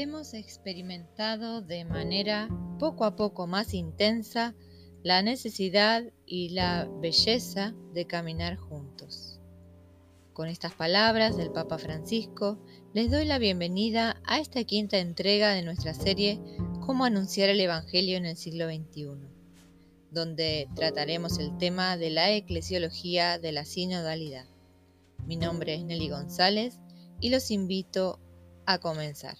Hemos experimentado de manera poco a poco más intensa la necesidad y la belleza de caminar juntos. Con estas palabras del Papa Francisco, les doy la bienvenida a esta quinta entrega de nuestra serie Cómo anunciar el Evangelio en el siglo XXI, donde trataremos el tema de la eclesiología de la sinodalidad. Mi nombre es Nelly González y los invito a comenzar.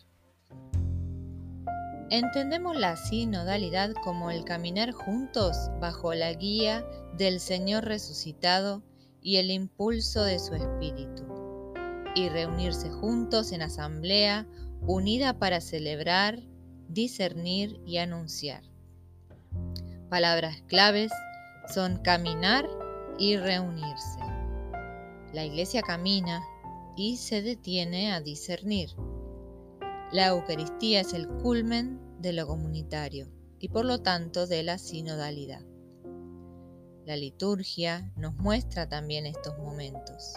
Entendemos la sinodalidad como el caminar juntos bajo la guía del Señor resucitado y el impulso de su Espíritu, y reunirse juntos en asamblea unida para celebrar, discernir y anunciar. Palabras claves son caminar y reunirse. La Iglesia camina y se detiene a discernir. La Eucaristía es el culmen de lo comunitario y por lo tanto de la sinodalidad. La liturgia nos muestra también estos momentos.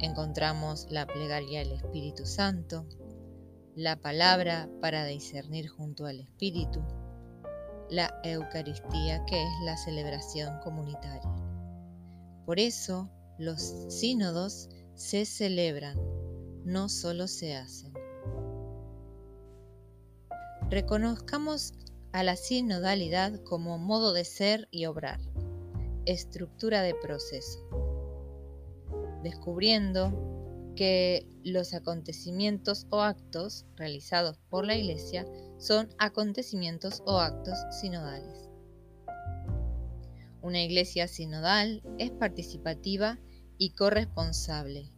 Encontramos la plegaria del Espíritu Santo, la palabra para discernir junto al Espíritu, la Eucaristía, que es la celebración comunitaria. Por eso los sínodos se celebran, no solo se hacen. Reconozcamos a la sinodalidad como modo de ser y obrar, estructura de proceso, descubriendo que los acontecimientos o actos realizados por la Iglesia son acontecimientos o actos sinodales. Una Iglesia sinodal es participativa y corresponsable,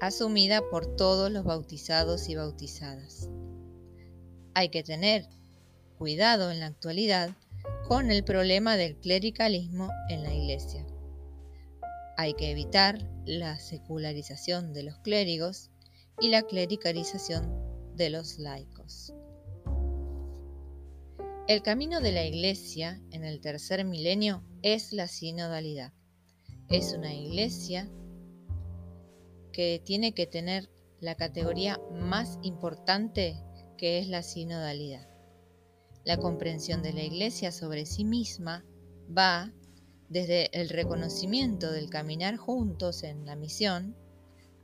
asumida por todos los bautizados y bautizadas. Hay que tener cuidado en la actualidad con el problema del clericalismo en la Iglesia. Hay que evitar la secularización de los clérigos y la clericalización de los laicos. El camino de la Iglesia en el tercer milenio es la sinodalidad. Es una Iglesia que tiene que tener la categoría más importante, que es la sinodalidad. La comprensión de la Iglesia sobre sí misma va desde el reconocimiento del caminar juntos en la misión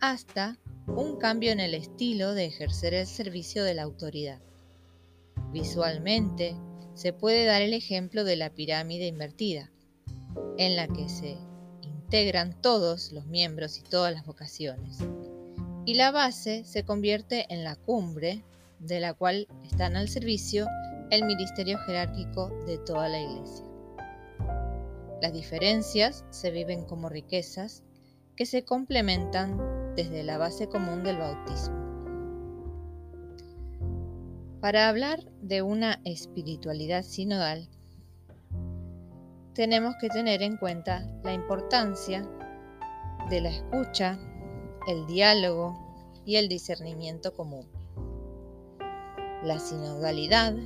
hasta un cambio en el estilo de ejercer el servicio de la autoridad. Visualmente se puede dar el ejemplo de la pirámide invertida, en la que se integran todos los miembros y todas las vocaciones, y la base se convierte en la cumbre, de la cual están al servicio el ministerio jerárquico de toda la Iglesia. Las diferencias se viven como riquezas que se complementan desde la base común del bautismo. Para hablar de una espiritualidad sinodal, tenemos que tener en cuenta la importancia de la escucha, el diálogo y el discernimiento común. La sinodalidad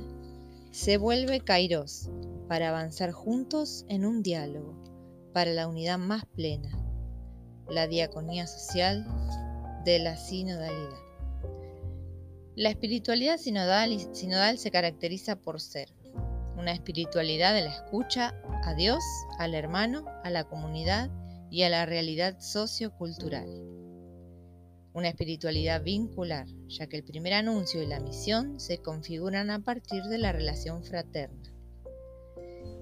se vuelve kairos para avanzar juntos en un diálogo, para la unidad más plena, la diaconía social de la sinodalidad. La espiritualidad sinodal se caracteriza por ser una espiritualidad de la escucha a Dios, al hermano, a la comunidad y a la realidad sociocultural. Una espiritualidad vincular, ya que el primer anuncio y la misión se configuran a partir de la relación fraterna.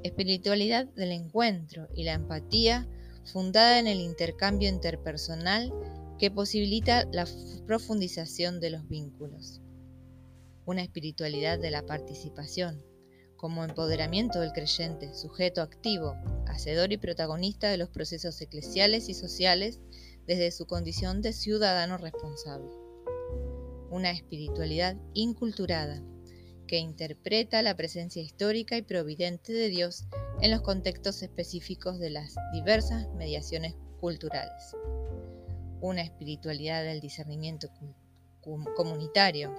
Espiritualidad del encuentro y la empatía, fundada en el intercambio interpersonal que posibilita la profundización de los vínculos. Una espiritualidad de la participación, como empoderamiento del creyente, sujeto activo, hacedor y protagonista de los procesos eclesiales y sociales, desde su condición de ciudadano responsable. Una espiritualidad inculturada, que interpreta la presencia histórica y providente de Dios en los contextos específicos de las diversas mediaciones culturales. Una espiritualidad del discernimiento comunitario.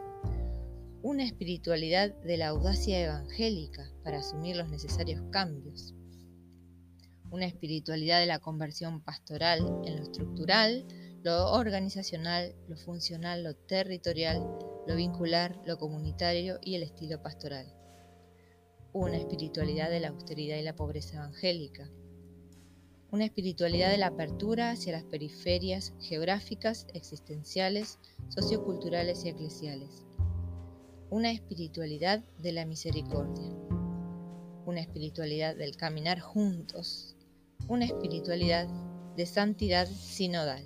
Una espiritualidad de la audacia evangélica para asumir los necesarios cambios. Una espiritualidad de la conversión pastoral en lo estructural, lo organizacional, lo funcional, lo territorial, lo vincular, lo comunitario y el estilo pastoral. Una espiritualidad de la austeridad y la pobreza evangélica. Una espiritualidad de la apertura hacia las periferias geográficas, existenciales, socioculturales y eclesiales. Una espiritualidad de la misericordia. Una espiritualidad del caminar juntos. Una espiritualidad de santidad sinodal.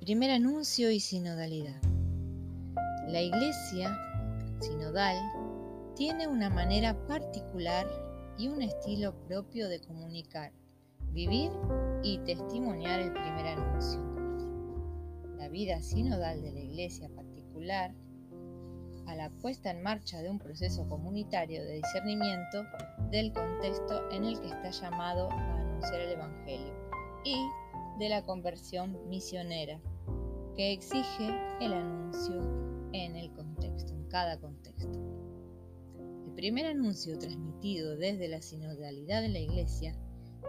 Primer anuncio y sinodalidad. La Iglesia sinodal tiene una manera particular y un estilo propio de comunicar, vivir y testimoniar el primer anuncio. La vida sinodal de la Iglesia particular a la puesta en marcha de un proceso comunitario de discernimiento del contexto en el que está llamado a anunciar el Evangelio y de la conversión misionera, que exige el anuncio en el contexto, en cada contexto. El primer anuncio transmitido desde la sinodalidad de la Iglesia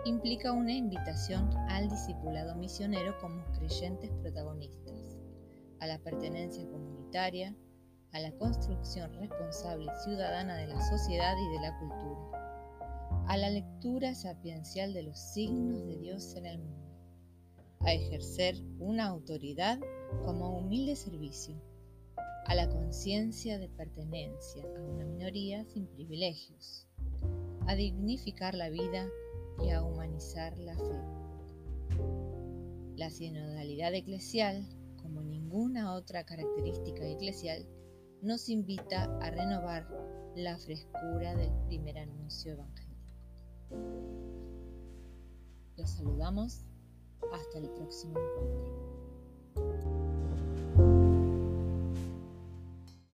implica una invitación al discipulado misionero como creyentes protagonistas, a la pertenencia comunitaria, a la construcción responsable y ciudadana de la sociedad y de la cultura, a la lectura sapiencial de los signos de Dios en el mundo, a ejercer una autoridad como humilde servicio, a la conciencia de pertenencia a una minoría sin privilegios, a dignificar la vida y a humanizar la fe. La sinodalidad eclesial, como ninguna otra característica eclesial, nos invita a renovar la frescura del primer anuncio evangélico. Los saludamos. Hasta el próximo encuentro.